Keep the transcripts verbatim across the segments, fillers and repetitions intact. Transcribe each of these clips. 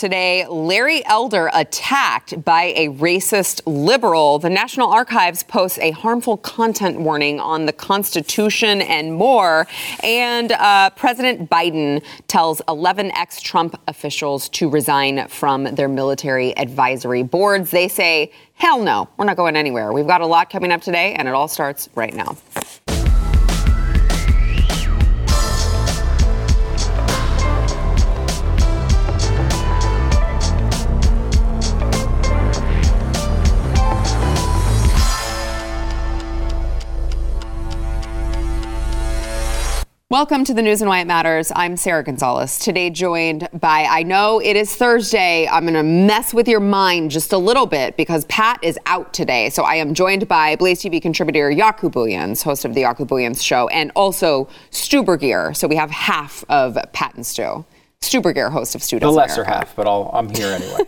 Today, Larry Elder attacked by a racist liberal. The National Archives posts a harmful content warning on the Constitution and more. And uh, President Biden tells eleven ex-Trump officials to resign from their military advisory boards. They say, hell no, we're not going anywhere. We've got a lot coming up today, and it all starts right now. Welcome to the News and Why It Matters. I'm Sarah Gonzalez, today joined by, I know it is Thursday. I'm going to mess with your mind just a little bit because Pat is out today. So I am joined by Blaze T V contributor Jakub Williams, host of the Jakub Williams Show, and also Stu Burguiere. So we have half of Pat and Stu. Stu Burguiere, host of Stu Does America. The lesser half, but I'll, I'm here anyway.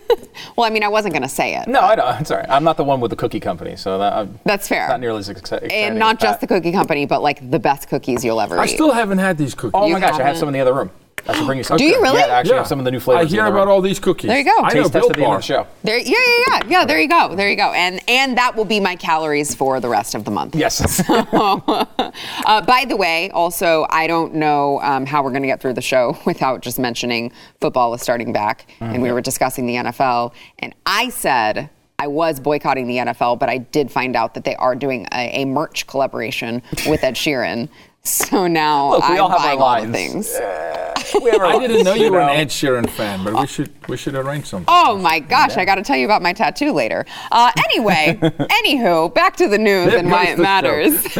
Well, I mean, I wasn't going to say it. No, I don't. I'm sorry. I'm not the one with the cookie company, so that, that's fair. It's not nearly as exciting. And not just the cookie company, but like the best cookies you'll ever I eat. I still haven't had these cookies. Oh you my gosh, haven't? I have some in the other room. I should bring you some. Do you really? Yeah, I actually yeah. have some of the new flavors. I hear about all these cookies. There you go. I know Bill Parshall. There, yeah, yeah, yeah, yeah. There you go. There you go. And and that will be my calories for the rest of the month. Yes. So, uh, by the way, also, I don't know um, how we're going to get through the show without just mentioning football is starting back, mm-hmm. and we were discussing the N F L, and I said. I was boycotting the N F L, but I did find out that they are doing a, a merch collaboration with Ed Sheeran. So now Look, we I'm all have buying our lines. All the things. Uh, we have our I lines. Didn't know you were an Ed Sheeran fan, but we should we should arrange something. Oh my gosh, yeah. I got to tell you about my tattoo later. Uh, anyway, anywho, back to the news and why it matters.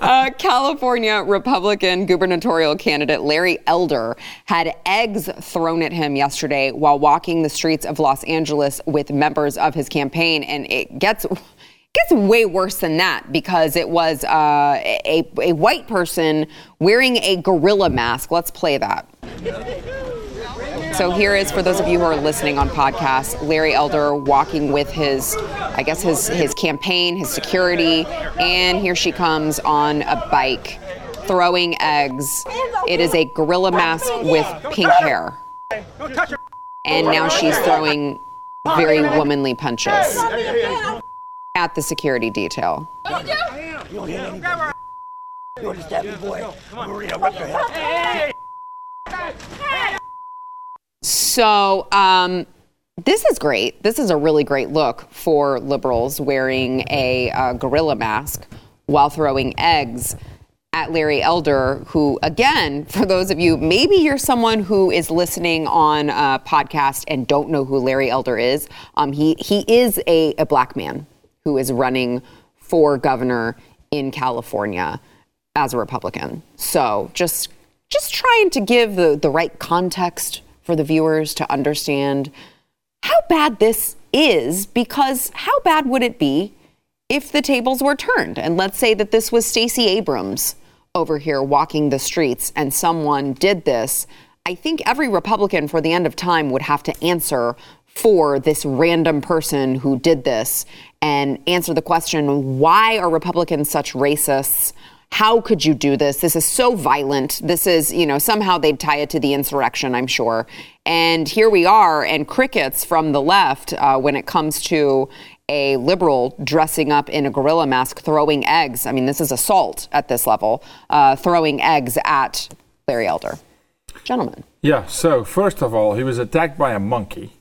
uh, California Republican gubernatorial candidate Larry Elder had eggs thrown at him yesterday while walking the streets of Los Angeles with members of his campaign, and it gets. It gets way worse than that because it was uh, a, a white person wearing a gorilla mask. Let's play that. So here is, for those of you who are listening on podcasts, Larry Elder walking with his, I guess, his, his campaign, his security. And here she comes on a bike throwing eggs. It is a gorilla mask with pink hair. And now she's throwing very womanly punches. At the security detail. What did you do? You're just happy boy. Maria, rip your head. So, um, this is great. This is a really great look for liberals wearing a uh, gorilla mask while throwing eggs at Larry Elder, who, again, for those of you, maybe you're someone who is listening on a podcast and don't know who Larry Elder is. Um, he he is a, a black man who is running for governor in California as a Republican. So just just trying to give the, the right context for the viewers to understand how bad this is, because how bad would it be if the tables were turned? And let's say that this was Stacey Abrams over here walking the streets and someone did this. I think every Republican for the end of time would have to answer for this random person who did this and answer the question, why are Republicans such racists? How could you do this? This is so violent. This is, you know, somehow they'd tie it to the insurrection, I'm sure. And here we are, and crickets from the left uh, when it comes to a liberal dressing up in a gorilla mask, throwing eggs. I mean, this is assault at this level, uh, throwing eggs at Larry Elder. Gentlemen. Yeah, so first of all, he was attacked by a monkey.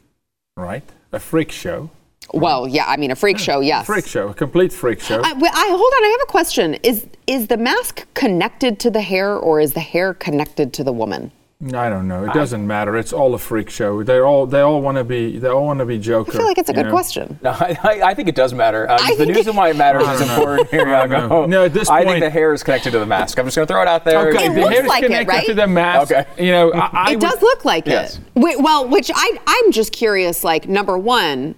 Right? A freak show. Well, yeah, I mean, a freak show, yes. A freak show, a complete freak show. I, well, I, hold on, I have a question. Is is the mask connected to the hair, or is the hair connected to the woman? I don't know. It I, doesn't matter. It's all a freak show. They all they all want to be they all want to be Joker. I feel like it's a good know? question. No, I, I think it does matter. Um, the news and why it matters is important here. I go. No, at this point, I think the hair is connected to the mask. I'm just going to throw it out there. Okay. It the looks hair like is connected it, right? to the mask. Okay. You know, I, I it would, does look like yes. it. Wait, well, which I I'm just curious. Like number one.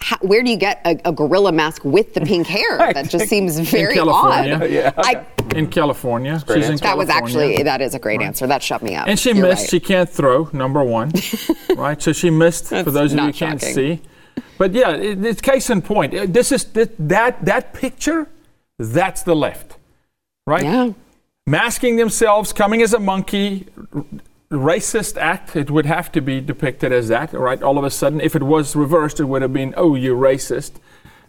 How, where do you get a, a gorilla mask with the pink hair? That just seems very odd. Yeah, okay. I, in California. She's in California. That was actually, that is a great right. answer. That shut me up. And she You're missed. Right. She can't throw, number one. Right? So she missed, for those of you who can't see. But yeah, it, it's case in point. This is, that, that, that picture, that's the left. Right? Yeah. Masking themselves, coming as a monkey, racist act, it would have to be depicted as that, right? All of a sudden, if it was reversed, it would have been, oh, you're racist,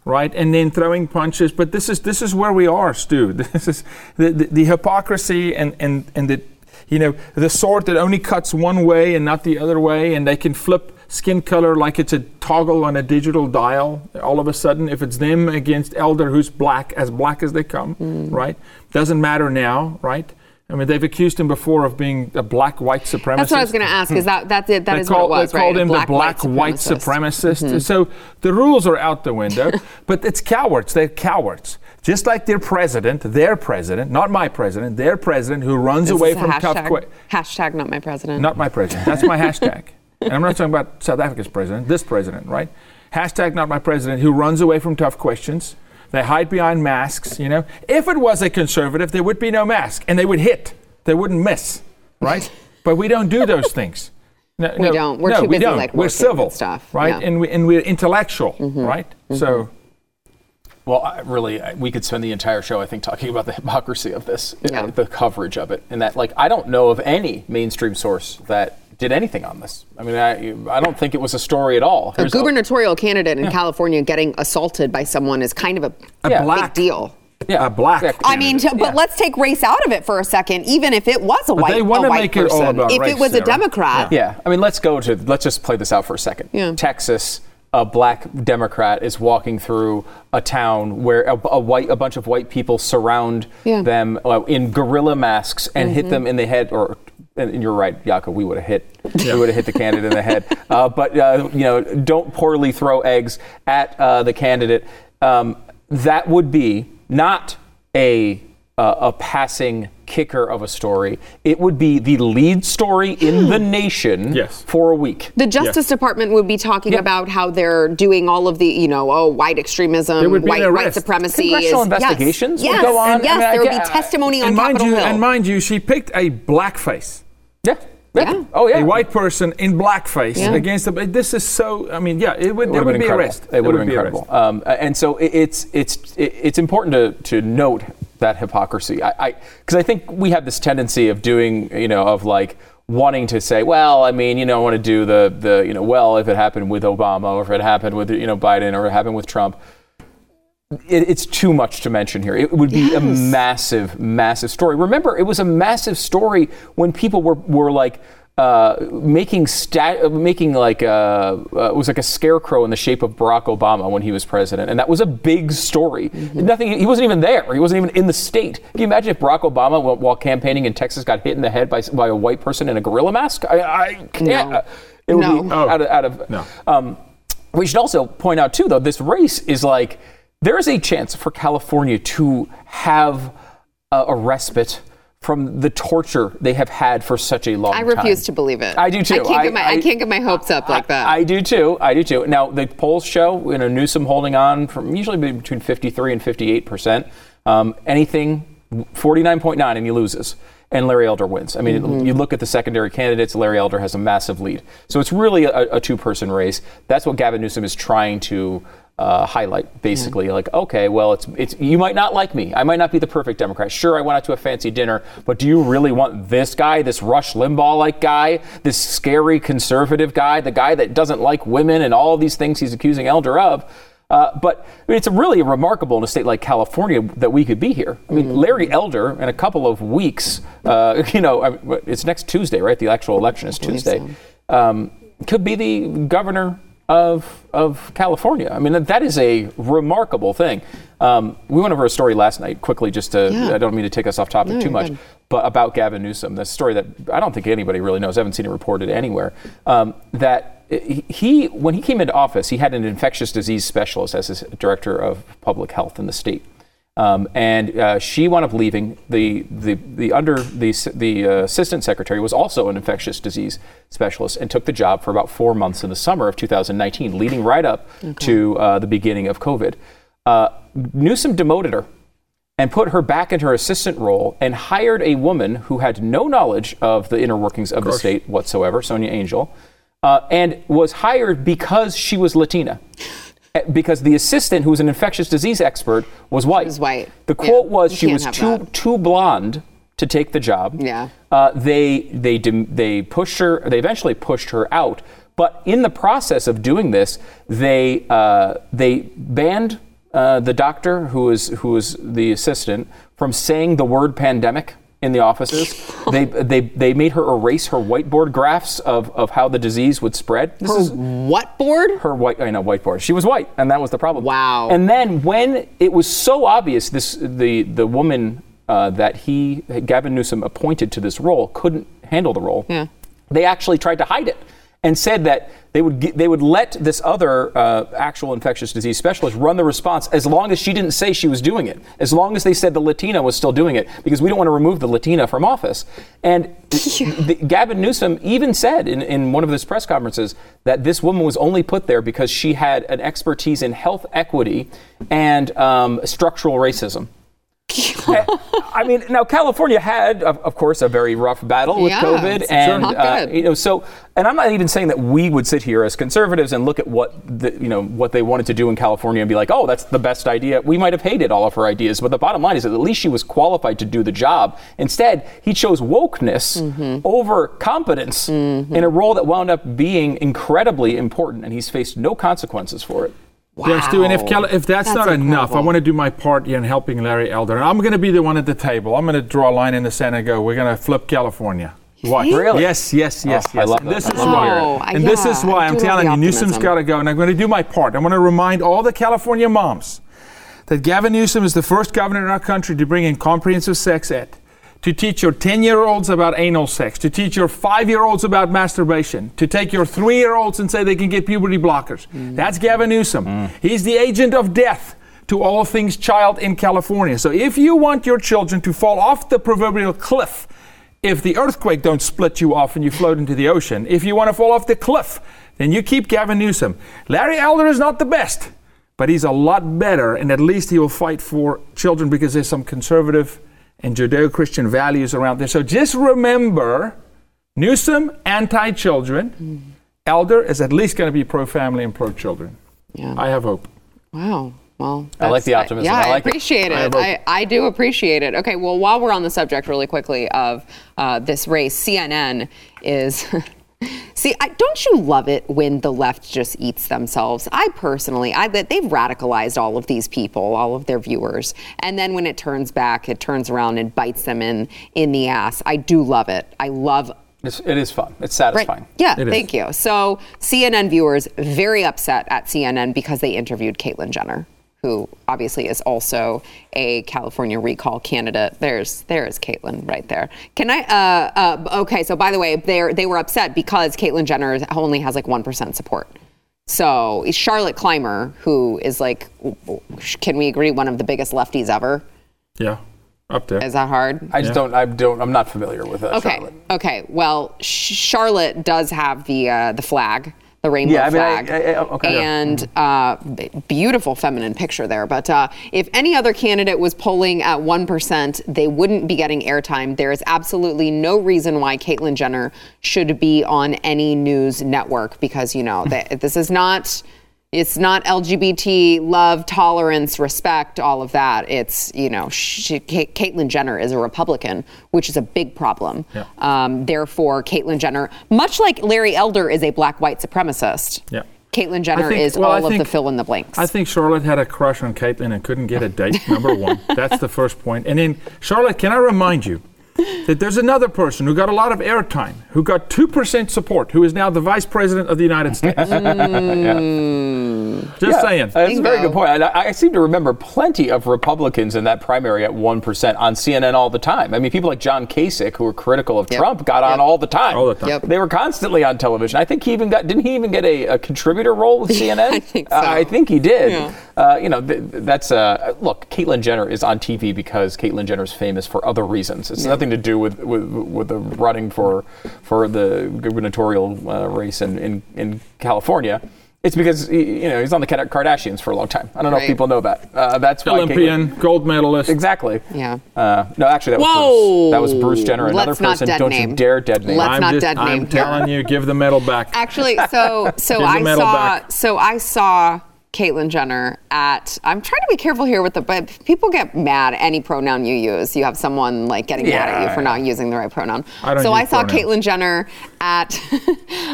right? And then throwing punches. But this is this is where we are, Stu. This is the, the, the hypocrisy and, and, and the, you know, the sword that only cuts one way and not the other way, and they can flip skin color like it's a toggle on a digital dial. All of a sudden, if it's them against Elder, who's black, as black as they come, mm. right? Doesn't matter now, right? I mean, they've accused him before of being a black white supremacist. That's what I was going to ask. Is that that, that, that is call, what it was, right? They called him the black white supremacist. Mm-hmm. So the rules are out the window. But it's cowards. They're cowards. Just like their president, their president, not my president, their president who runs away from hashtag, tough questions. Hashtag not my president. Not my president. That's my hashtag. And I'm not talking about South Africa's president, this president, right? Hashtag not my president who runs away from tough questions. They hide behind masks, you know. If it was a conservative, there would be no mask, and they would hit. They wouldn't miss, right? But we don't do those things. No, we no, don't. We're no, too busy. We don't. Like, we're civil stuff, right? Yeah. And we and we're intellectual, mm-hmm. right? Mm-hmm. So, well, I really, I, we could spend the entire show, I think, talking about the hypocrisy of this, yeah. the coverage of it, and that, like, I don't know of any mainstream source that did anything on this. I mean, I, I don't think it was a story at all. Here's a gubernatorial a, candidate in yeah. California getting assaulted by someone is kind of a, a yeah. black, big deal. Yeah, a black. Yeah, I mean, to, but yeah. let's take race out of it for a second. Even if it was a white, they want to make it all about race. If it was a Democrat, yeah. yeah. I mean, let's go to let's just play this out for a second. Yeah. Texas. A black Democrat is walking through a town where a, a white, a bunch of white people surround yeah. them uh, in gorilla masks and mm-hmm. hit them in the head. Or, and you're right, Jakub, we would have hit, yeah. we would have hit the candidate in the head. Uh, but uh, you know, don't poorly throw eggs at uh, the candidate. Um, that would be not a uh, a passing kicker of a story. It would be the lead story in the nation yes. for a week. The Justice yes. Department would be talking yeah. about how they're doing all of the, you know, oh, white extremism, white, white supremacy. Congressional is, investigations yes. would yes. go on. And yes, I mean, there would I, be testimony on Capitol Hill. And mind you, she picked a blackface. Yeah. Yeah. yeah. Oh, yeah. A white person in blackface yeah. against the. This is so. I mean, yeah, it would. It would, it would be arrest. It, it would have been incredible. Um, and so it, it's it's it, it's important to to note that hypocrisy. I because I, I think we have this tendency of doing, you know, of like wanting to say, well, I mean, you know, I want to do the the you know, well, if it happened with Obama, or if it happened with, you know, Biden, or it happened with Trump. It, it's too much to mention here. It would be yes. a massive, massive story. Remember, it was a massive story when people were were like uh, making stat, making like a, uh, it was like a scarecrow in the shape of Barack Obama when he was president, and that was a big story. Mm-hmm. Nothing. He wasn't even there. He wasn't even in the state. Can you imagine if Barack Obama, while, while campaigning in Texas, got hit in the head by by a white person in a gorilla mask? I, I can't. No. It would no. be oh. out of out of. No. Um, we should also point out too, though, this race is like. There is a chance for California to have uh, a respite from the torture they have had for such a long time. I refuse time. to believe it. I do too. I can't, I, get, my, I, I can't get my hopes up I, like that. I do too. I do too. Now, the polls show, you know, Newsom holding on from usually between fifty-three and fifty-eight percent. Um, anything forty-nine point nine and he loses. And Larry Elder wins. I mean, mm-hmm. you look at the secondary candidates, Larry Elder has a massive lead. So it's really a, a two-person race. That's what Gavin Newsom is trying to uh, highlight, basically. Yeah. Like, okay, well, it's it's you might not like me. I might not be the perfect Democrat. Sure, I went out to a fancy dinner, but do you really want this guy, this Rush Limbaugh-like guy, this scary conservative guy, the guy that doesn't like women and all these things he's accusing Elder of? Uh, but I mean, it's really remarkable in a state like California that we could be here. I mean, mm-hmm. Larry Elder in a couple of weeks, uh, you know, I mean, it's next Tuesday, right? The actual election is Tuesday. So. Um, could be the governor of of California. I mean, that, that is a remarkable thing. Um, we went over a story last night quickly just to, yeah. I don't mean to take us off topic no, too much, good. but about Gavin Newsom, the story that I don't think anybody really knows. I haven't seen it reported anywhere, um, that he, when he came into office, he had an infectious disease specialist as his director of public health in the state, um, and uh, she wound up leaving. The the the under the the uh, assistant secretary was also an infectious disease specialist and took the job for about four months in the summer of two thousand nineteen, leading right up okay. to uh, the beginning of COVID. Uh, Newsom demoted her and put her back into her assistant role and hired a woman who had no knowledge of the inner workings of, of the state whatsoever, Sonia Angel. Uh, and was hired because she was Latina, because the assistant, who was an infectious disease expert, was white. Was white. The quote yeah, was, she was too that. too blonde to take the job. Yeah. Uh, they they they pushed her. They eventually pushed her out. But in the process of doing this, they uh, they banned uh, the doctor who was who was the assistant from saying the word pandemic in the offices. They they they made her erase her whiteboard graphs of, of how the disease would spread. This her is, what board? Her white, I know, whiteboard. She was white, and that was the problem. Wow. And then when it was so obvious, this the the woman uh, that he Gavin Newsom appointed to this role couldn't handle the role. Yeah. They actually tried to hide it and said that they would they would let this other uh, actual infectious disease specialist run the response as long as she didn't say she was doing it, as long as they said the Latina was still doing it, because we don't want to remove the Latina from office. And the, Gavin Newsom even said in, in one of his press conferences that this woman was only put there because she had an expertise in health equity and um, structural racism. I mean, now California had, of, of course, a very rough battle with yeah, COVID, and sure uh, you know, so. And I'm not even saying that we would sit here as conservatives and look at what the, you know, what they wanted to do in California and be like, oh, that's the best idea. We might have hated all of her ideas, but the bottom line is that at least she was qualified to do the job. Instead, he chose wokeness mm-hmm. over competence mm-hmm. in a role that wound up being incredibly important, and he's faced no consequences for it. Wow. Yes, too. And if, Cal- if that's, that's not incredible. enough, I want to do my part in helping Larry Elder. And I'm going to be the one at the table. I'm going to draw a line in the sand and go, we're going to flip California. What? Really? Yes, yes, yes, oh, yes. I love and this that. is oh, why. And yeah, this is why I'm telling you, Newsom's got to go. And I'm going to do my part. I'm going to remind all the California moms that Gavin Newsom is the first governor in our country to bring in comprehensive sex ed, to teach your ten-year-olds about anal sex, to teach your five-year-olds about masturbation, to take your three-year-olds and say they can get puberty blockers. Mm. That's Gavin Newsom. Mm. He's the agent of death to all things child in California. So if you want your children to fall off the proverbial cliff, if the earthquake don't split you off and you float into the ocean, if you want to fall off the cliff, then you keep Gavin Newsom. Larry Elder is not the best, but he's a lot better, and at least he will fight for children because there's some conservative and Judeo-Christian values around this. So just remember, Newsom, anti-children. Mm. Elder is at least going to be pro-family and pro-children. Yeah. I have hope. Wow. Well, I like the optimism. Yeah, I, I like appreciate it. it. I, I, I do appreciate it. Okay, well, while we're on the subject really quickly of uh, this race, C N N is... See, I, don't you love it when the left just eats themselves? I personally, I they've radicalized all of these people, all of their viewers. And then when it turns back, it turns around and bites them in, in the ass. I do love it. I love It's, it is fun. It's satisfying. Right. Yeah, it thank is. you. So C N N viewers very upset at C N N because they interviewed Caitlyn Jenner, who obviously is also a California recall candidate. There's there's Caitlyn right there. Can I? Uh, uh, okay, so by the way, they they were upset because Caitlyn Jenner only has like one percent support. So Charlotte Clymer, who is like, can we agree, one of the biggest lefties ever? Yeah, up there. Is that hard? I just yeah. don't. I don't. I'm not familiar with that. Okay. Charlotte. Okay. Well, Charlotte does have the uh, the flag. The rainbow yeah, I mean, flag, I, I, I, okay. and uh, beautiful feminine picture there. But uh, if any other candidate was polling at one percent, they wouldn't be getting airtime. There is absolutely no reason why Caitlyn Jenner should be on any news network because, you know, they, this is not, it's not L G B T, love, tolerance, respect, all of that. It's, you know, she, Caitlyn Jenner is a Republican, which is a big problem. Yeah. Um, therefore, Caitlyn Jenner, much like Larry Elder is a black white supremacist, yeah. Caitlyn Jenner think, is well, all I of think, the fill in the blanks. I think Charlotte had a crush on Caitlyn and couldn't get a date, number one. That's the first point. And then, Charlotte, can I remind you that there's another person who got a lot of airtime, who got two percent support, who is now the vice president of the United States. Mm. yeah. Just yeah, saying. That's Bingo. a very good point. I, I seem to remember plenty of Republicans in that primary at one percent on C N N all the time. I mean, people like John Kasich, who were critical of yep. Trump, got yep. on all the time. All the time. Yep. They were constantly on television. I think he even got, didn't he even get a, a contributor role with C N N? I think so. Uh, I think he did. Yeah. Uh, you know, th- that's, uh, look, Caitlyn Jenner is on T V because Caitlyn Jenner is famous for other reasons. It's yeah. nothing to do with, with with the running for for the gubernatorial uh, race in, in, in California. It's because, you know, he's on the Kardashians for a long time. I don't right. know if people know that. Uh, that's Olympian, Caitlyn, gold medalist. Exactly. Yeah. Uh, no, actually, that was Whoa. Bruce. That was Bruce Jenner, another Let's person. Don't name. you dare dead name. Let's I'm not just, dead I'm name. I'm telling you, give the medal back. Actually, so so I saw. So I saw Caitlyn Jenner at, I'm trying to be careful here with the, but people get mad at any pronoun you use. You have someone like getting yeah, mad at you for not using the right pronoun. I don't so I saw pronouns. Caitlyn Jenner at,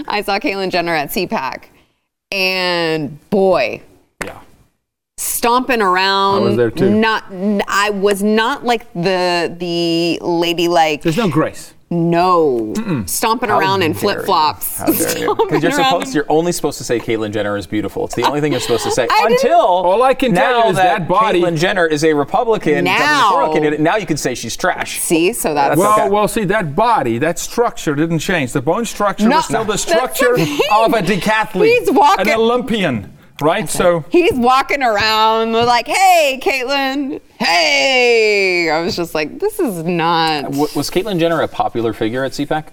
I saw Caitlyn Jenner at C PAC, and boy, yeah, stomping around. I was there too. Not, I was not like the the lady like. There's no grace. No. Mm-mm. Stomping How around in flip-flops. Because you. you're supposed, you're only supposed to say Caitlyn Jenner is beautiful. It's the only thing you're supposed to say. I Until didn't. all I can tell you is that, that body. Caitlyn Jenner is a Republican. Now, now you can say she's trash. See, so that's well, okay. well. See, that body, that structure didn't change. The bone structure no, was still no. the structure the of a decathlete, He's walking. an Olympian. Right, so he's walking around like, "Hey, Caitlyn, hey." I was just like, "This is not." W- was Caitlyn Jenner a popular figure at C PAC?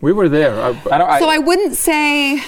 We were there. I, I don't, I, so I wouldn't say.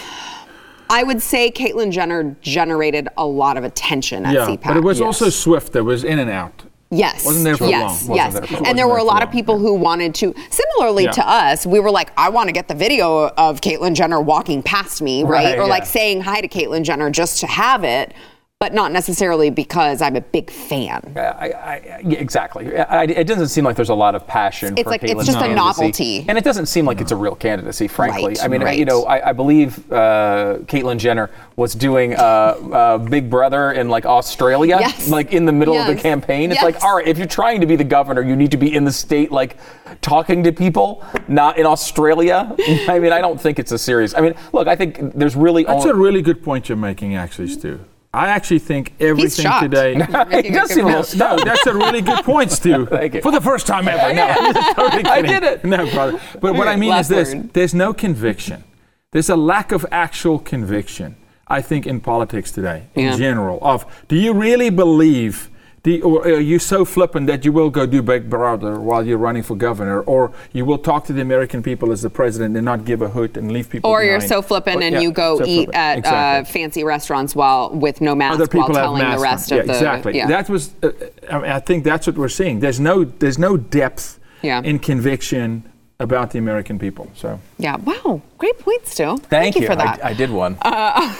I would say Caitlyn Jenner generated a lot of attention at yeah, C PAC. But it was yes. also swift. That was in and out. Yes. Wasn't there for yes, long. Yes. There for, and there were a lot of people who wanted to, similarly yeah. to us, we were like, I want to get the video of Caitlyn Jenner walking past me, right? right or yeah. like saying hi to Caitlyn Jenner just to have it, but not necessarily because I'm a big fan. Uh, I, I, yeah, exactly. I, I, it doesn't seem like there's a lot of passion it's for like, Caitlyn's It's just candidacy. a novelty. And it doesn't seem like no. it's a real candidacy, frankly. Right, I mean, right. you know, I, I believe uh, Caitlyn Jenner was doing uh, uh, Big Brother in like Australia, yes. like in the middle yes. of the campaign. It's yes. like, all right, if you're trying to be the governor, you need to be in the state, like talking to people, not in Australia. I mean, I don't think it's a serious. I mean, look, I think there's really. That's only, a really good point you're making, actually, Stu. I actually think everything today. He does seem a little shocked. No, that's a really good point, Stu. Thank you. For the first time ever. No, totally I did it. No problem. But what I mean Last is this: word. There's no conviction. There's a lack of actual conviction. I think in politics today, in yeah. general, of do you really believe? The, or are you so flippant that you will go do Big Brother while you're running for governor, or you will talk to the American people as the president and not give a hoot and leave people Or behind. You're so flippant or, and yeah, you go so eat flippant. at exactly. uh, fancy restaurants while with no mask Other people while telling masks. the rest yeah, of the... Exactly. Yeah, exactly. Uh, I, mean, I think that's what we're seeing. There's no, there's no depth yeah. in conviction about the American people. So yeah, wow, great point, Stu. Thank, thank you. you for that. I, I did one. Uh,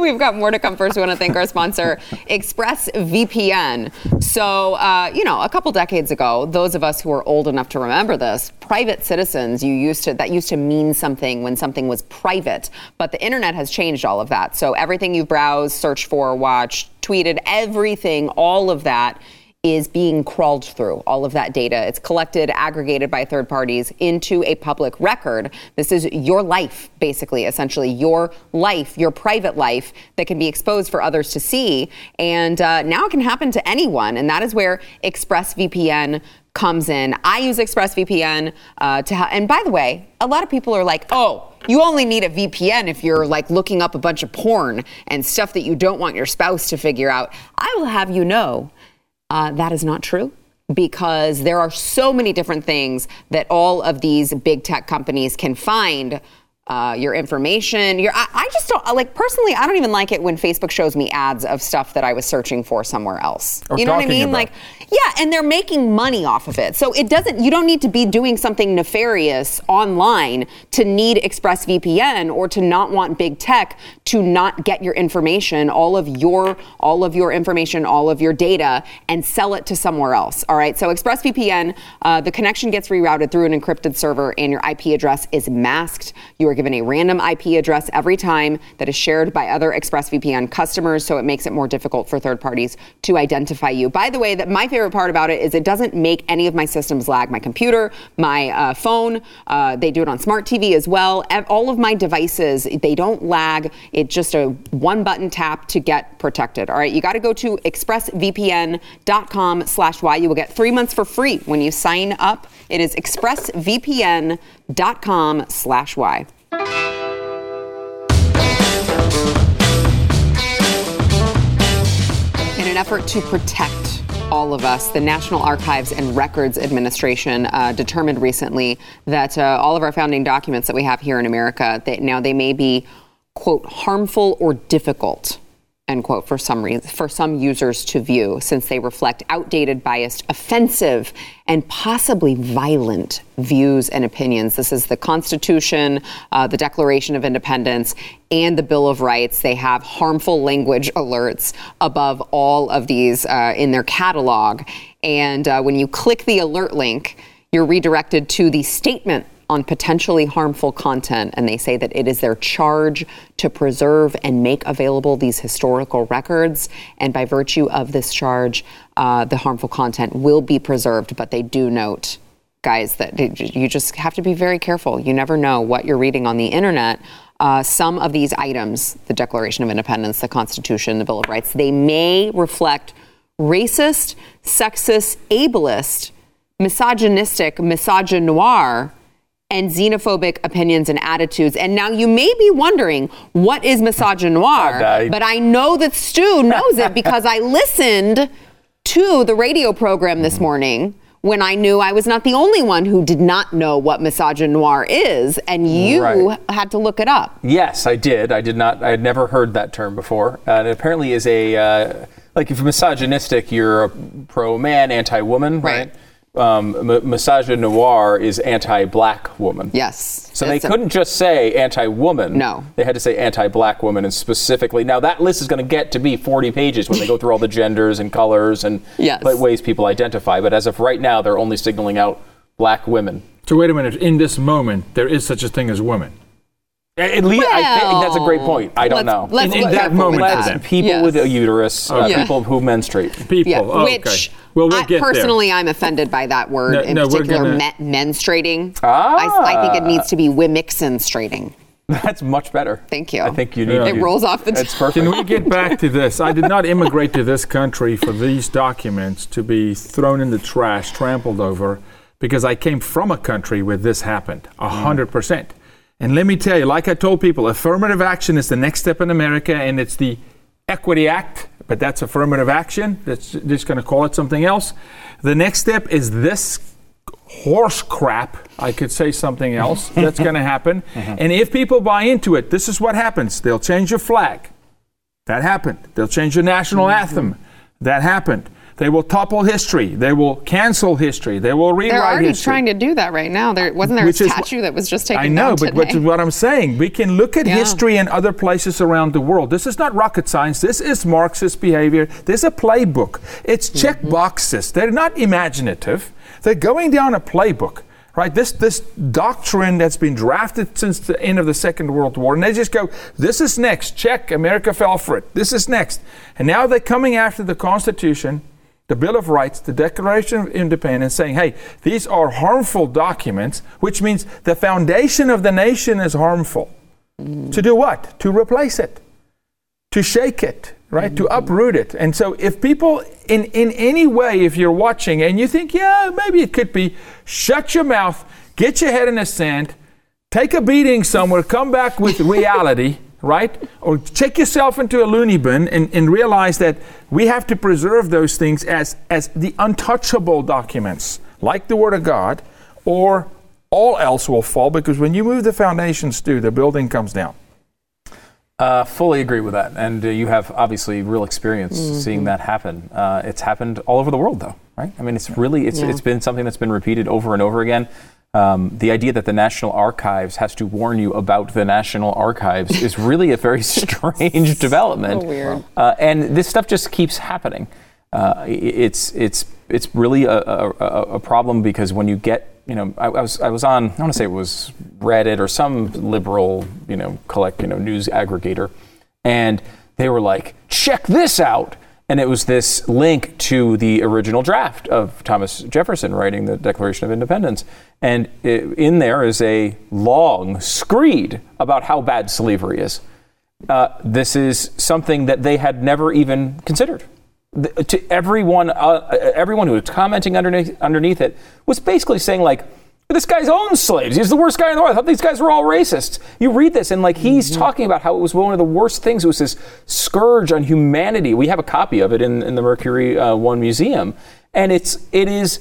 we've got more to come. First, we want to thank our sponsor, ExpressVPN. So, uh, you know, a couple decades ago, those of us who are old enough to remember this, private citizens, you used to that used to mean something when something was private. But the internet has changed all of that. So everything you browse, search for, watch, tweeted, everything, all of that is being crawled through. All of that data, it's collected, aggregated by third parties into a public record. This is your life, basically, essentially your life, your private life that can be exposed for others to see. And uh, now it can happen to anyone. And that is where ExpressVPN comes in. I use ExpressVPN uh, to help. And by the way, a lot of people are like, oh, you only need a V P N if you're like looking up a bunch of porn and stuff that you don't want your spouse to figure out. I will have you know, Uh, that is not true, because there are so many different things that all of these big tech companies can find uh, your information. Your, I, I just don't like personally. I don't even like it when Facebook shows me ads of stuff that I was searching for somewhere else. Or you know what I mean? About. Like, yeah, and they're making money off of it. So it doesn't. You don't need to be doing something nefarious online to need ExpressVPN or to not want big tech to not get your information, all of your, all of your information, all of your data, and sell it to somewhere else. All right. So ExpressVPN, uh, the connection gets rerouted through an encrypted server, and your I P address is masked. You are given a random I P address every time that is shared by other ExpressVPN customers, so it makes it more difficult for third parties to identify you. By the way, that my favorite part about it is it doesn't make any of my systems lag. My computer, my uh, phone, uh, they do it on smart T V as well. All of my devices, they don't lag. It's just a one button tap to get protected. All right, you got to go to expressvpn dot com slash Y. You will get three months for free when you sign up. It is expressvpn dot com slash Y. In an effort to protect all of us, the National Archives and Records Administration uh, determined recently that uh, all of our founding documents that we have here in America, that now they may be, quote, harmful or difficult. end quote, for some reason, for some users to view, since they reflect outdated, biased, offensive, and possibly violent views and opinions. This is the Constitution, uh, the Declaration of Independence, and the Bill of Rights. They have harmful language alerts above all of these uh, in their catalog. And uh, when you click the alert link, you're redirected to the statement on potentially harmful content, and they say that it is their charge to preserve and make available these historical records, and by virtue of this charge, uh, the harmful content will be preserved. But they do note, guys, that you just have to be very careful. You never know what you're reading on the internet. Uh, some of these items, the Declaration of Independence, the Constitution, the Bill of Rights, they may reflect racist, sexist, ableist, misogynistic, misogynoir, and xenophobic opinions and attitudes. And now you may be wondering, what is misogynoir? But I know that Stu knows it because I listened to the radio program this morning when I knew I was not the only one who did not know what misogynoir is, and you right. had to look it up. Yes, I did. I did not. I had never heard that term before. Uh, it apparently is a, uh, like if you're misogynistic, you're a pro-man, anti-woman, right? right? Um, m- misogynoir is anti-black woman. Yes. So they couldn't a- just say anti-woman. No. They had to say anti-black woman, and specifically, now that list is going to get to be forty pages when they go through all the genders and colors and yes. ways people identify. But as of right now, they're only signaling out black women. So wait a minute. In this moment, there is such a thing as women. At least well, I think that's a great point. I don't let's, know. Let's in, in that moment, with that. people yes. with a uterus, okay. uh, yeah. people who menstruate, people. Yeah. Oh, Which, okay. well, we'll I, get personally, there. I'm offended by that word no, in no, particular. Gonna... Me- menstruating. Ah. I, I think it needs to be wimixenstrating. That's much better. Thank you. I think you need yeah. it. You. Rolls off the tongue. It's perfect. Can we get back to this? I did not immigrate to this country for these documents to be thrown in the trash, trampled over, because I came from a country where this happened a hundred percent. And let me tell you, like I told people, affirmative action is the next step in America, and it's the Equity Act, but that's affirmative action. That's just going to call it something else. The next step is this horse crap. I could say something else. That's going to happen. Mm-hmm. And if people buy into it, this is what happens. They'll change your flag. That happened. They'll change your national mm-hmm. anthem. That happened. They will topple history. They will cancel history. They will rewrite history. They're already history. trying to do that right now. There wasn't there Which a statue wh- that was just taken down I know, down but today. Which is what I'm saying. We can look at yeah. history in other places around the world. This is not rocket science. This is Marxist behavior. There's a playbook. It's check mm-hmm. boxes. They're not imaginative. They're going down a playbook, right? This this doctrine that's been drafted since the end of the Second World War, and they just go, this is next. Check. America fell for it. This is next. And now they're coming after the Constitution, the Bill of Rights, the Declaration of Independence, saying, hey, these are harmful documents, which means the foundation of the nation is harmful. Mm. To do what? To replace it, to shake it, right? Mm. To uproot it. And so if people in, in any way, if you're watching and you think, yeah, maybe it could be, shut your mouth, get your head in the sand, take a beating somewhere, come back with reality. Right? Or check yourself into a loony bin and, and realize that we have to preserve those things as, as the untouchable documents, like the Word of God, or all else will fall, because when you move the foundations too, the building comes down. Uh, fully agree with that. And uh, you have obviously real experience mm-hmm. seeing that happen. Uh, it's happened all over the world though, right? I mean, it's really, it's yeah. it's been something that's been repeated over and over again. Um, the idea that the National Archives has to warn you about the National Archives is really a very strange development. So weird. Uh, and this stuff just keeps happening. Uh, it's it's it's really a, a, a problem, because when you get, you know, I, I was I was on, I want to say it was Reddit or some liberal, you know, collect, you know, news aggregator, and they were like, check this out. And it was this link to the original draft of Thomas Jefferson writing the Declaration of Independence. And it, in there is a long screed about how bad slavery is. Uh, this is something that they had never even considered. The, to everyone, uh, everyone who was commenting underneath, underneath it was basically saying, like, this guy's own slaves. He's the worst guy in the world. I thought these guys were all racists. You read this and like he's talking about how it was one of the worst things. It was this scourge on humanity. We have a copy of it in, in the Mercury uh, One Museum. And it's it is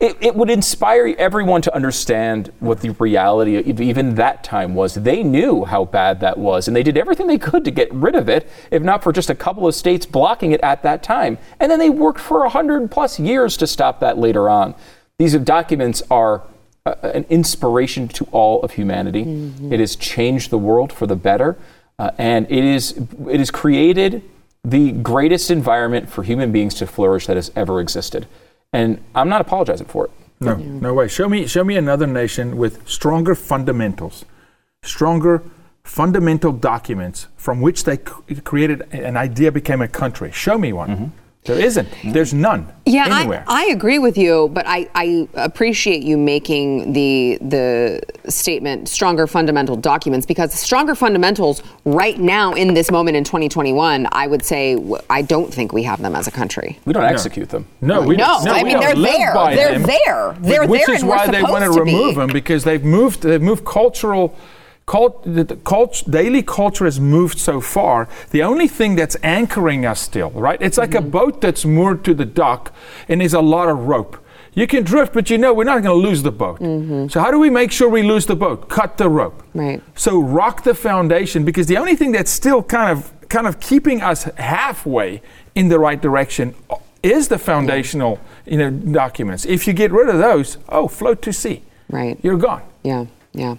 It, it would inspire everyone to understand what the reality of even that time was. They knew how bad that was, and they did everything they could to get rid of it, if not for just a couple of states blocking it at that time. And then they worked for one hundred plus years to stop that later on. These documents are uh, an inspiration to all of humanity. Mm-hmm. It has changed the world for the better, uh, and it is it has created the greatest environment for human beings to flourish that has ever existed. And I'm not apologizing for it. No, no way. Show me, show me another nation with stronger fundamentals, stronger fundamental documents from which they c- created an idea, became a country. Show me one. Mm-hmm. There isn't. There's none. Yeah, anywhere. I, I agree with you, but I, I appreciate you making the the statement stronger fundamental documents, because stronger fundamentals right now in this moment in twenty twenty-one, I would say w- I don't think we have them as a country. We don't no. execute them. No, we don't. No, no, I mean they're there. They're, them, there. they're there. They're there. Which is why they want to, to remove them, because they've moved. They've moved cultural. Cult, the, the cult, daily culture has moved so far. The only thing that's anchoring us still, right? It's like mm-hmm. a boat that's moored to the dock and there's a lot of rope. You can drift, but you know we're not going to lose the boat. Mm-hmm. So how do we make sure we lose the boat? Cut the rope. Right. So rock the foundation, because the only thing that's still kind of kind of keeping us halfway in the right direction is the foundational yeah. you know, documents. If you get rid of those, oh, float to sea. Right. You're gone. Yeah. Yeah.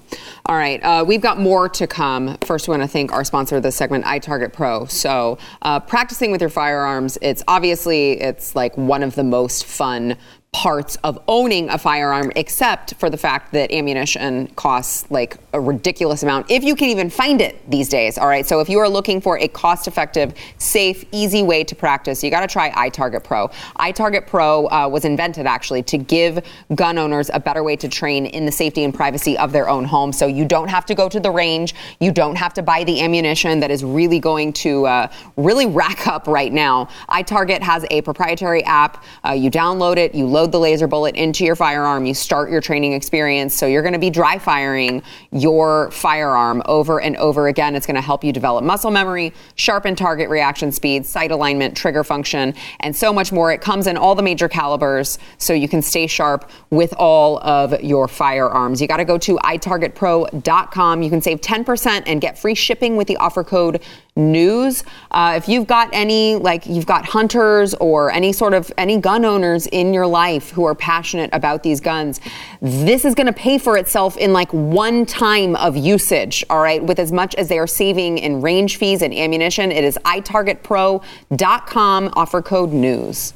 All right. Uh, we've got more to come. First, we want to thank our sponsor of this segment, iTarget Pro. So uh, practicing with your firearms, it's obviously it's like one of the most fun parts of owning a firearm, except for the fact that ammunition costs like a ridiculous amount, if you can even find it these days. All right. So if you are looking for a cost-effective, safe, easy way to practice, you got to try iTarget Pro. iTarget Pro uh, was invented actually to give gun owners a better way to train in the safety and privacy of their own home. So you don't have to go to the range. You don't have to buy the ammunition that is really going to uh, really rack up right now. iTarget has a proprietary app. Uh, you download it. You load Load the laser bullet into your firearm. You start your training experience. So you're going to be dry firing your firearm over and over again. It's going to help you develop muscle memory, sharpen target reaction speed, sight alignment, trigger function, and so much more. It comes in all the major calibers, so you can stay sharp with all of your firearms. You got to go to i target pro dot com. You can save ten percent and get free shipping with the offer code news. Uh, if you've got any, like you've got hunters or any sort of any gun owners in your life who are passionate about these guns, this is going to pay for itself in like one time of usage. All right. With as much as they are saving in range fees and ammunition, it is i target pro dot com, offer code news.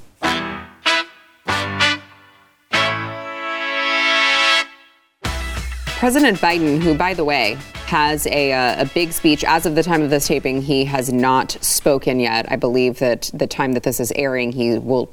President Biden, who, by the way, has a, uh, a big speech. As of the time of this taping, he has not spoken yet. I believe that the time that this is airing, he will,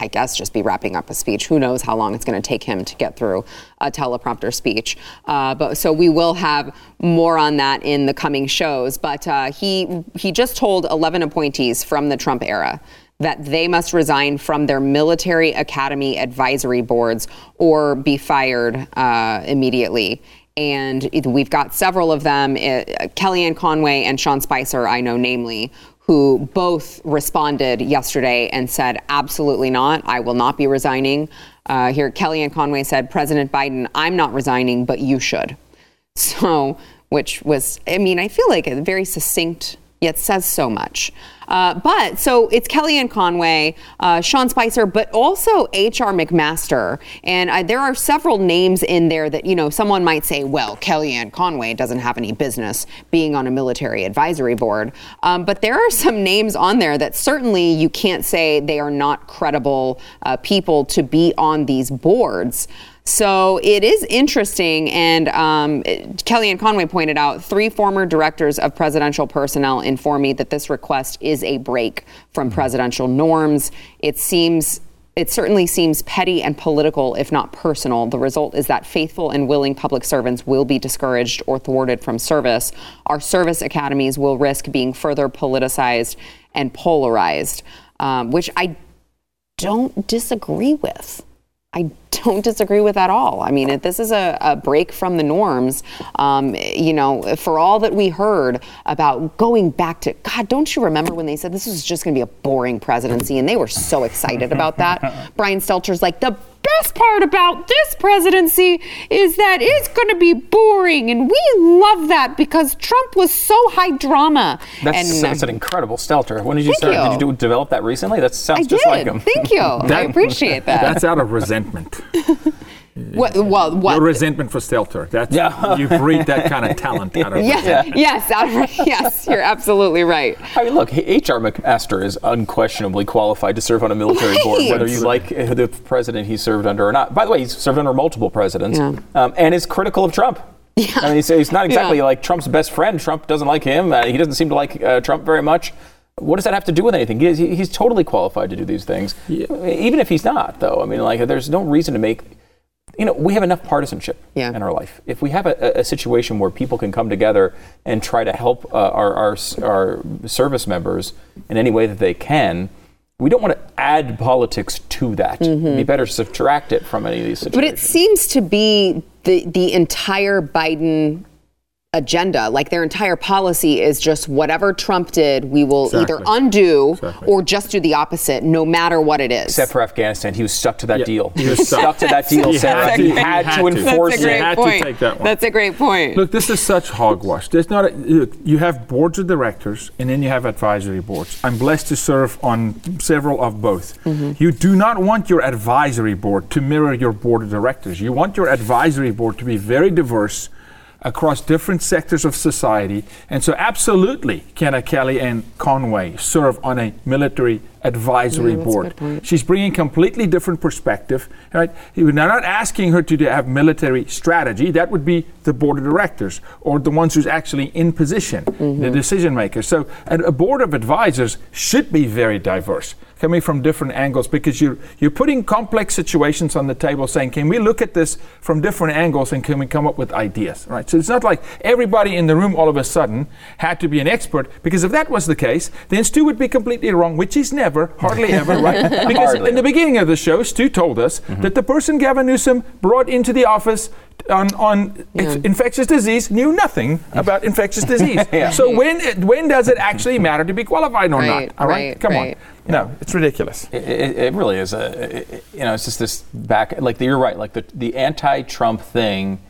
I guess, just be wrapping up a speech. Who knows how long it's going to take him to get through a teleprompter speech. Uh, but so we will have more on that in the coming shows. But uh, he he just told eleven appointees from the Trump era that they must resign from their military academy advisory boards or be fired uh, immediately. And we've got several of them, uh, Kellyanne Conway and Sean Spicer, I know namely, who both responded yesterday and said, absolutely not, I will not be resigning. Uh, here, Kellyanne Conway said, President Biden, I'm not resigning, but you should. So, which was, I mean, I feel like a very succinct, yet says so much. Uh, but so it's Kellyanne Conway, uh, Sean Spicer, but also H R McMaster. And uh, there are several names in there that, you know, someone might say, well, Kellyanne Conway doesn't have any business being on a military advisory board. Um, but there are some names on there that certainly you can't say they are not credible uh, people to be on these boards. So it is interesting, and um, it, Kellyanne Conway pointed out, three former directors of presidential personnel informed me that this request is a break from presidential norms. It seems, it certainly seems petty and political, if not personal. The result is that faithful and willing public servants will be discouraged or thwarted from service. Our service academies will risk being further politicized and polarized, um, which I don't disagree with. I don't disagree with at all. I mean, if this is a, a break from the norms, um, you know, for all that we heard about going back to, God, don't you remember when they said this was just going to be a boring presidency? And they were so excited about that. Brian Stelter's like, the best part about this presidency is that it's going to be boring. And we love that because Trump was so high drama. That's, and, that's an incredible stelter. When did you start? You. Did you do, develop that recently? That sounds I just did. like him. Thank you. that, I appreciate that. That's out of resentment. What, well, what? Your resentment for Stelter. That's, yeah. You breed that kind of talent out of yes, yeah. yes, out of, yes, you're absolutely right. I mean, look, H R McMaster is unquestionably qualified to serve on a military right. board, whether you like the president he served under or not. By the way, he's served under multiple presidents yeah. um, and is critical of Trump. Yeah. I mean, he's, he's not exactly yeah. like Trump's best friend. Trump doesn't like him. Uh, he doesn't seem to like uh, Trump very much. What does that have to do with anything? He is, he, he's totally qualified to do these things, yeah. even if he's not, though. I mean, like, there's no reason to make... You know, we have enough partisanship yeah. in our life. If we have a, a situation where people can come together and try to help uh, our, our our service members in any way that they can, we don't want to add politics to that. Mm-hmm. It'd be better to subtract it from any of these situations. But it seems to be the the entire Biden agenda, like their entire policy is just whatever Trump did, we will exactly. either undo exactly. or just do the opposite, no matter what it is. Except for Afghanistan, he was stuck to that yeah. deal. He was stuck to that deal, Sarah. He had to enforce it. He had to take that one. That's a great point. Look, this is such hogwash. There's not. A, look, you have boards of directors, and then you have advisory boards. I'm blessed to serve on several of both. Mm-hmm. You do not want your advisory board to mirror your board of directors. You want your advisory board to be very diverse across different sectors of society. And so absolutely can a Kellyanne Conway serve on a military advisory yeah, board. She's bringing completely different perspective, right? You're not asking her to have military strategy. That would be the board of directors or the ones who's actually in position, mm-hmm. the decision makers. So a board of advisors should be very diverse, coming from different angles, because you're, you're putting complex situations on the table saying, can we look at this from different angles and can we come up with ideas, right? So it's not like everybody in the room all of a sudden had to be an expert, because if that was the case, then Stu would be completely wrong, which he's never. Hardly ever, right? Because hardly in ever. The beginning of the show, Stu told us mm-hmm. that the person Gavin Newsom brought into the office on, on yeah. inf- infectious disease knew nothing about infectious disease. yeah. So when it, when does it actually matter to be qualified or right, not? All right, right come right. on. Yeah. No, it's ridiculous. It, it, it really is. A, it, you know, it's just this back. Like the, you're right. Like the the anti-Trump thing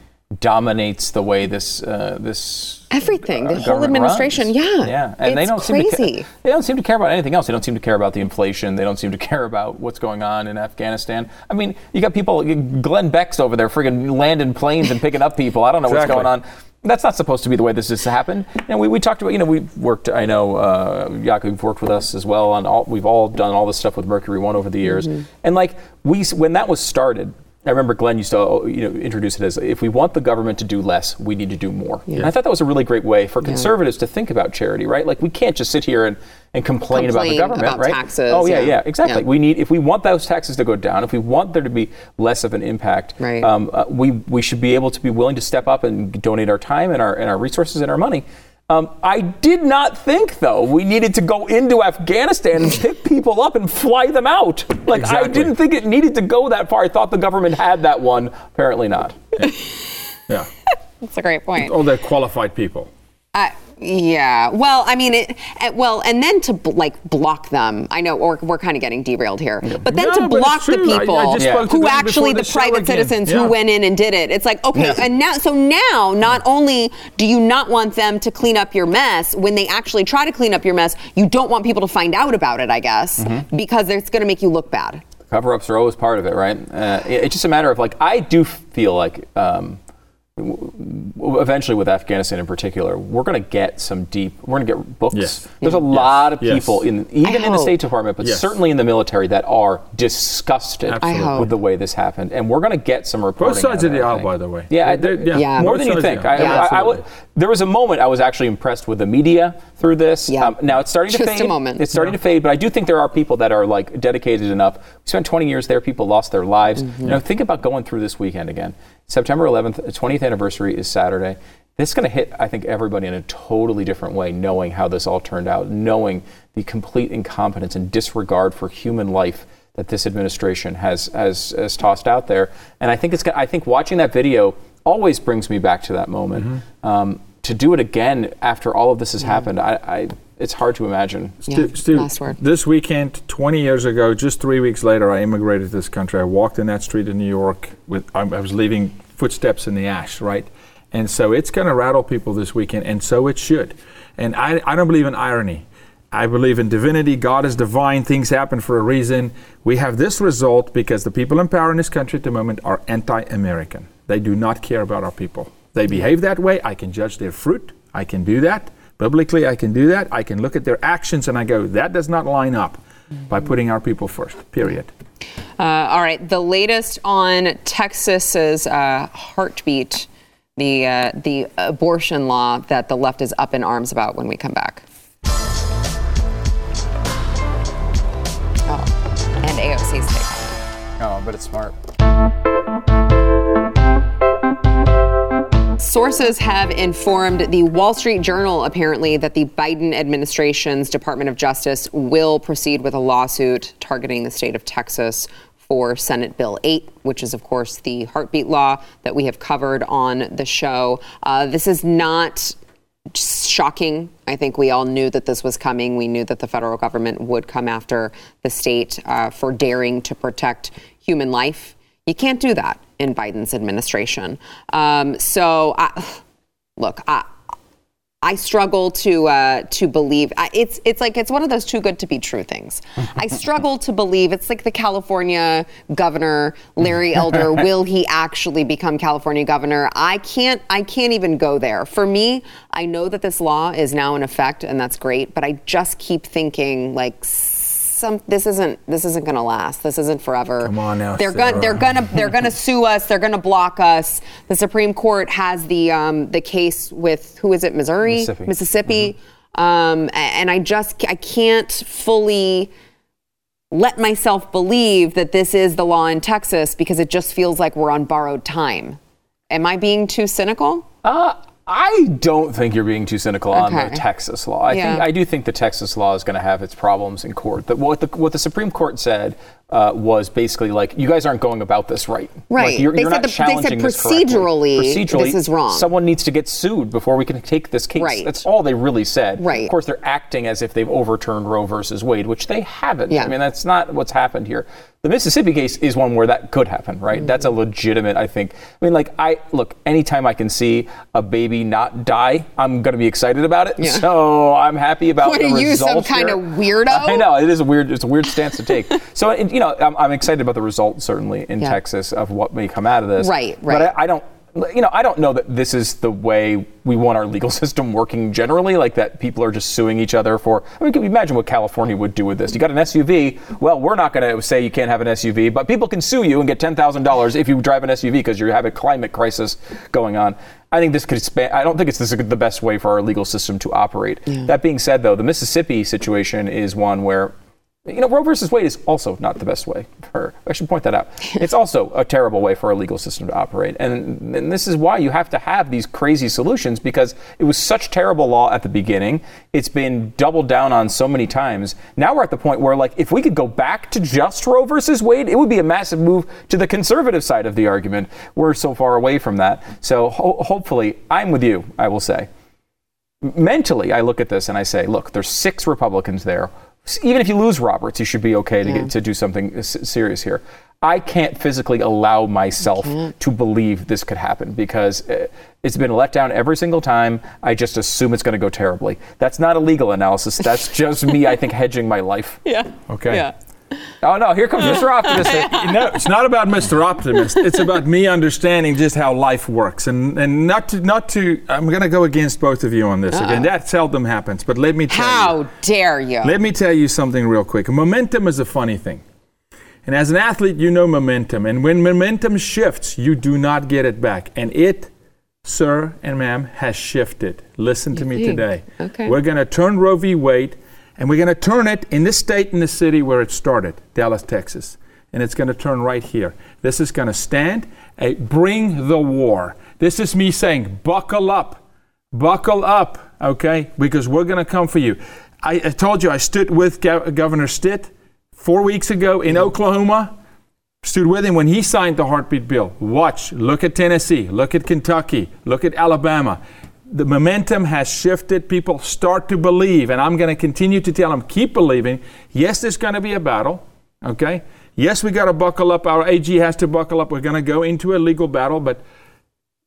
dominates the way this uh, this. Everything, the whole administration, runs. yeah, yeah, and it's they don't crazy. Seem to ca- they don't seem to care about anything else. They don't seem to care about the inflation. They don't seem to care about what's going on in Afghanistan. I mean, you got people, Glenn Beck's over there, friggin' landing planes and picking up people. I don't know exactly. what's going on. That's not supposed to be the way this has happened. And we, we talked about, you know, we've worked. I know uh, Jakub worked with us as well on all. We've all done all this stuff with Mercury One over the years, mm-hmm. and like we when that was started. I remember Glenn used to, you know, introduce it as, if we want the government to do less, we need to do more. Yeah. And I thought that was a really great way for conservatives yeah. to think about charity, right? Like, we can't just sit here and, and complain, complain about the government, about right? Taxes, oh yeah, yeah, yeah exactly. Yeah. We need if we want those taxes to go down, if we want there to be less of an impact, right. um, uh, we we should be able to be willing to step up and donate our time and our and our resources and our money. Um, I did not think, though, we needed to go into Afghanistan and pick people up and fly them out. Like, exactly. I didn't think it needed to go that far. I thought the government had that one. Apparently not. Yeah. yeah. That's a great point. Oh, they're qualified people. Uh, yeah. Well, I mean, it, it. Well, and then to, bl- like, block them. I know or we're kind of getting derailed here. Yeah. But then no, to block the people I, I yeah. who actually, the, the private citizens yeah. who went in and did it. It's like, okay, yeah. and now, so now, not only do you not want them to clean up your mess, when they actually try to clean up your mess, you don't want people to find out about it, I guess, mm-hmm. because it's going to make you look bad. Cover-ups are always part of it, right? Uh, it, it's just a matter of, like, I do feel like... Um, eventually with Afghanistan in particular, we're going to get some deep, we're going to get books. Yes. There's a yes. lot of people, yes. in even in the State Department, but yes. certainly in the military, that are disgusted with the way this happened. And we're going to get some reporting. Both sides of the aisle, by the way. Yeah, I, yeah. yeah. more Both than you think. I, yeah. I, I, I, I, there was a moment I was actually impressed with the media through this. Yeah. Um, now, it's starting Just to fade. Just a moment. It's starting yeah. to fade, but I do think there are people that are, like, dedicated enough. We spent twenty years there. People lost their lives. Mm-hmm. You know, think about going through this weekend again. September eleventh, the twentieth anniversary is Saturday. This is going to hit, I think, everybody in a totally different way, knowing how this all turned out, knowing the complete incompetence and disregard for human life that this administration has has, has tossed out there. And I think it's. I think watching that video always brings me back to that moment. Mm-hmm. Um, to do it again after all of this has yeah. happened, I, I it's hard to imagine. Yeah. Stu, Stu, last word. This weekend, twenty years ago, just three weeks later, I immigrated to this country. I walked in that street in New York. With I, I was leaving footsteps in the ash, right? And so it's going to rattle people this weekend, and so it should. And I, I don't believe in irony. I believe in divinity. God is divine. Things happen for a reason. We have this result because the people in power in this country at the moment are anti-American. They do not care about our people. They behave that way. I can judge their fruit. I can do that. Publicly, I can do that. I can look at their actions and I go, that does not line up mm-hmm. by putting our people first, period. Uh, all right. The latest on Texas's uh, heartbeat, the uh, the abortion law that the left is up in arms about when we come back. Oh, and A O C's takeoff. Oh, but it's smart. Sources have informed the Wall Street Journal, apparently, that the Biden administration's Department of Justice will proceed with a lawsuit targeting the state of Texas for Senate Bill eight, which is, of course, the heartbeat law that we have covered on the show. Uh, this is not shocking. I think we all knew that this was coming. We knew that the federal government would come after the state uh, for daring to protect human life. You can't do that in Biden's administration. Um, so, I, look, I, I struggle to uh, to believe. I, it's it's like it's one of those too good to be true things. I struggle to believe. It's like the California governor, Larry Elder. Will he actually become California governor? I can't. I can't even go there. For me, I know that this law is now in effect, and that's great. But I just keep thinking like. Some, this isn't this isn't going to last. This isn't forever. Come on now, they're going they're going to they're going to sue us. They're going to block us. The Supreme Court has the um, the case with who is it? Missouri, Mississippi. Mississippi. Mm-hmm. Um, and I just I can't fully let myself believe that this is the law in Texas because it just feels like we're on borrowed time. Am I being too cynical? Uh I don't think you're being too cynical okay. on the Texas law. I, yeah. think, I do think the Texas law is going to have its problems in court. The, what, the, what the Supreme Court said uh, was basically like, you guys aren't going about this right. Right. Like, you're, they, you're said not the, challenging they said procedurally this, procedurally, this is wrong. Someone needs to get sued before we can take this case. Right. That's all they really said. Right. Of course, they're acting as if they've overturned Roe versus Wade, which they haven't. Yeah. I mean, that's not what's happened here. The Mississippi case is one where that could happen, right? Mm-hmm. That's a legitimate, I think. I mean, like, I look, anytime I can see a baby not die, I'm going to be excited about it. Yeah. So I'm happy about what the result. What are you, some here. kind of weirdo? I know, it is a weird, it's a weird stance to take. So, it, you know, I'm, I'm excited about the result, certainly, in yeah. Texas of what may come out of this. Right, right. But I, I don't. You know, I don't know that this is the way we want our legal system working generally, like that people are just suing each other for. I mean, can you imagine what California would do with this? You got an S U V. Well, we're not going to say you can't have an S U V, but people can sue you and get ten thousand dollars if you drive an S U V because you have a climate crisis going on. I think this could expand. I don't think it's this the best way for our legal system to operate. Yeah. That being said, though, the Mississippi situation is one where, you know, Roe versus Wade is also not the best way for, I should point that out. It's also a terrible way for our legal system to operate. And, and this is why you have to have these crazy solutions, because it was such terrible law at the beginning. It's been doubled down on so many times. Now we're at the point where, like, if we could go back to just Roe versus Wade, it would be a massive move to the conservative side of the argument. We're so far away from that. So ho- hopefully, I'm with you, I will say. Mentally, I look at this and I say, look, there's six Republicans there. Even if you lose Roberts, you should be okay to yeah. get to do something s- serious here. I can't physically allow myself to believe this could happen because it's been let down every single time. I just assume it's going to go terribly. That's not a legal analysis. That's just me, I think, hedging my life. Yeah. Okay. Yeah. Oh, no, here comes Mister Optimistic. No, it's not about Mister Optimist. It's about me understanding just how life works. And and not to, not to I'm going to go against both of you on this. Uh-oh. Again, that seldom happens. But let me tell how you. How dare you? Let me tell you something real quick. Momentum is a funny thing. And as an athlete, you know momentum. And when momentum shifts, you do not get it back. And it, sir and ma'am, has shifted. Listen you to me think. today. Okay. We're going to turn Roe v. Wade. And we're going to turn it in this state, in the city where it started, Dallas, Texas. And it's going to turn right here. This is going to stand, a bring the war. This is me saying, buckle up, buckle up, okay? Because we're going to come for you. I, I told you I stood with Gov- Governor Stitt four weeks ago in mm-hmm. Oklahoma. Stood with him when he signed the heartbeat bill. Watch, look at Tennessee, look at Kentucky, look at Alabama. the momentum has shifted. People start to believe, and I'm going to continue to tell them, keep believing. Yes, there's going to be a battle, okay? Yes, we got to buckle up. Our A G has to buckle up. We're going to go into a legal battle, but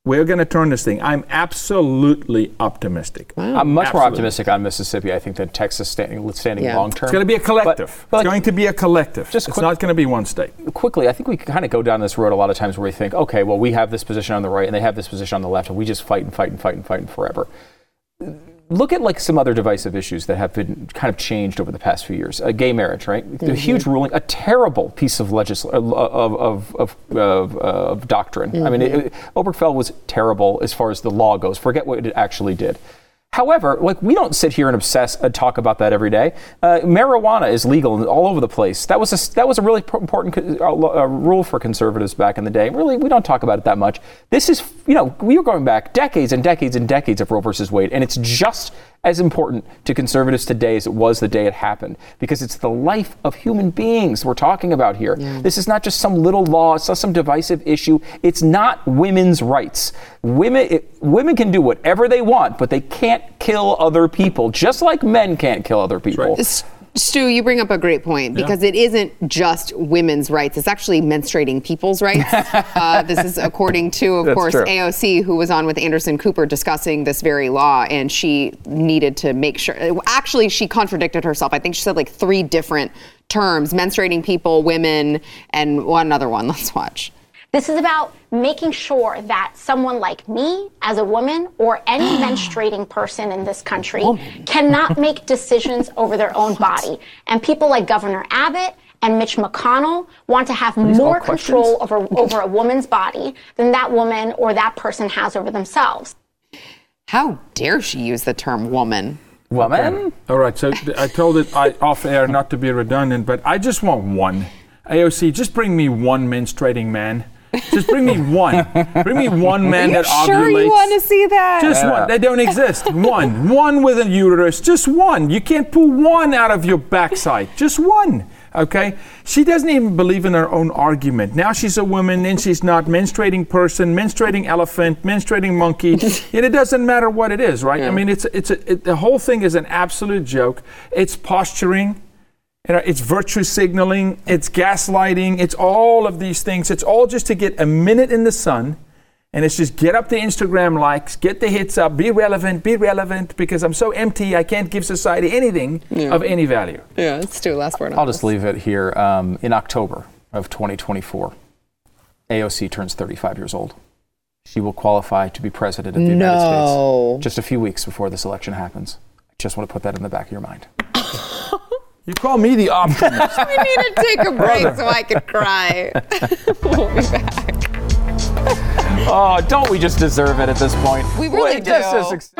we're going to turn this thing. I'm absolutely optimistic. Wow. I'm much absolutely. more optimistic on Mississippi, I think, than Texas standing, standing yeah. long term. It's going to be a collective. But, but it's like, going to be a collective. Just quick, it's not going to be one state. Quickly, I think we kind of go down this road a lot of times where we think, okay, well, we have this position on the right and they have this position on the left, and we just fight and fight and fight and fight and forever. Look at like some other divisive issues that have been kind of changed over the past few years. Uh, gay marriage, right? Mm-hmm. The huge ruling, a terrible piece of legisl- of, of, of, of, of doctrine. Mm-hmm. I mean, it, it, Obergefell was terrible as far as the law goes. Forget what it actually did. However, like we don't sit here and obsess and talk about that every day. Uh, marijuana is legal all over the place. That was a, that was a really important co- uh, rule for conservatives back in the day. Really, we don't talk about it that much. This is, you know, we are going back decades and decades and decades of Roe versus Wade, and it's just as important to conservatives today as it was the day it happened, because it's the life of human beings we're talking about here. Yeah. This is not just some little law. It's not some divisive issue. It's not women's rights. Women it, women can do whatever they want, but they can't kill other people, just like men can't kill other people. That's right. Stu, you bring up a great point, because yeah. it isn't just women's rights. It's actually menstruating people's rights. Uh, this is according to, of That's course, true. A O C, who was on with Anderson Cooper discussing this very law, and she needed to make sure. Actually, she contradicted herself. I think she said like three different terms: menstruating people, women, and one other one. Let's watch. This is about making sure that someone like me as a woman, or any menstruating person in this country, cannot make decisions over their own body. And people like Governor Abbott and Mitch McConnell want to have These more control over, over a woman's body than that woman or that person has over themselves. How dare she use the term woman? Woman? Okay. All right, so I told it I, off air not to be redundant, but I just want one. A O C, just bring me one menstruating man. Just bring me one. Bring me one man that ovulates. Sure, you want to see that? Just yeah. one. They don't exist. One. One with a uterus. Just one. You can't pull one out of your backside. Just one. Okay? She doesn't even believe in her own argument. Now she's a woman, then she's not. Menstruating person, menstruating elephant, menstruating monkey. And it doesn't matter what it is, right? Yeah. I mean, it's it's a, it, the whole thing is an absolute joke. It's posturing. You know, it's virtue signaling, it's gaslighting, it's all of these things. It's all just to get a minute in the sun, and it's just get up the Instagram likes, get the hits up, be relevant, be relevant, because I'm so empty, I can't give society anything yeah. of any value. Yeah, let's do a last word on I'll this. Just leave it here. Um, in October of twenty twenty-four, A O C turns thirty-five years old. She will qualify to be president of the no. United States just a few weeks before this election happens. I just want to put that in the back of your mind. You call me the optimist. We need to take a break Brother. so I can cry. We'll be back. Oh, don't we just deserve it at this point? We really Wait, do. This is ex-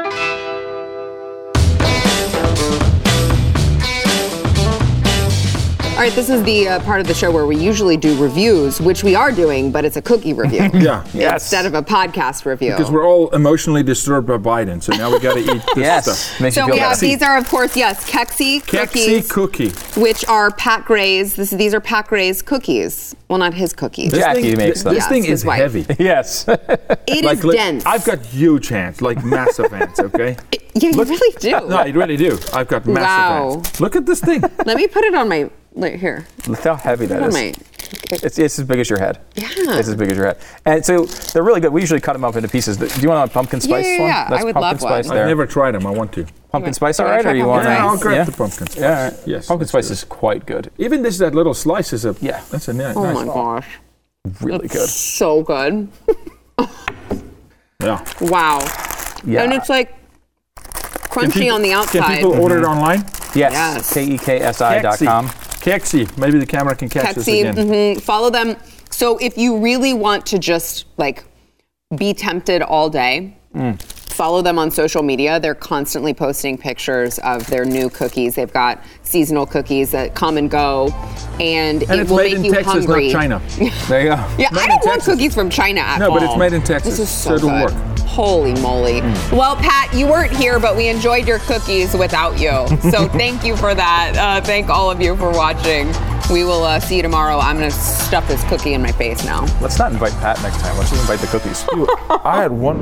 All right, this is the uh, part of the show where we usually do reviews, which we are doing, but it's a cookie review. yeah. Yes. Instead of a podcast review. Because we're all emotionally disturbed by Biden, so now we got to eat this yes. stuff. Makes so we have, these are, of course, yes, Kexy cookies. Kexy cookie. Which are Pat Gray's. This, these are Pat Gray's cookies. Well, not his cookies. This Jackie thing, makes them. This yes, thing is heavy. yes. It like, is like, dense. I've got huge hands, like massive hands, okay? It, yeah, Look, you really do. No, you really do. I've got massive wow. hands. Look at this thing. Let me put it on my... Right here. Look how heavy that is. My, it, it's, it's as big as your head. Yeah. It's as big as your head. And so they're really good. We usually cut them up into pieces. Do you want a pumpkin spice yeah, yeah, one? Yeah, That's I would pumpkin love spice one. There. I've never tried them. I want to. Pumpkin want, spice, all right? Or you want to? Yeah, I'll grab yeah. the pumpkin spice. Yeah, right. yes, pumpkin spice good. is quite good. Even this, that little slice is a. Yeah. That's a nice one. Oh my one. gosh. Really it's good. So good. yeah. Wow. Yeah. And it's like crunchy people, on the outside. Can people mm-hmm. order it online? Yes. K E K S I dot com. Kexy, maybe the camera can catch Kexy, this again. Mm-hmm. Follow them. So if you really want to just like be tempted all day, mm. follow them on social media. They're constantly posting pictures of their new cookies. They've got seasonal cookies that come and go, and, and it will make you Texas, hungry. And it's made in Texas, not China. There you go. yeah, made I don't want cookies from China at all. No, but it's made in Texas. This is so, so it'll good. Work. Holy moly. Mm. Well, Pat, you weren't here, but we enjoyed your cookies without you. So thank you for that. Uh, thank all of you for watching. We will uh, see you tomorrow. I'm going to stuff this cookie in my face now. Let's not invite Pat next time. Let's just invite the cookies. Ooh, I had one...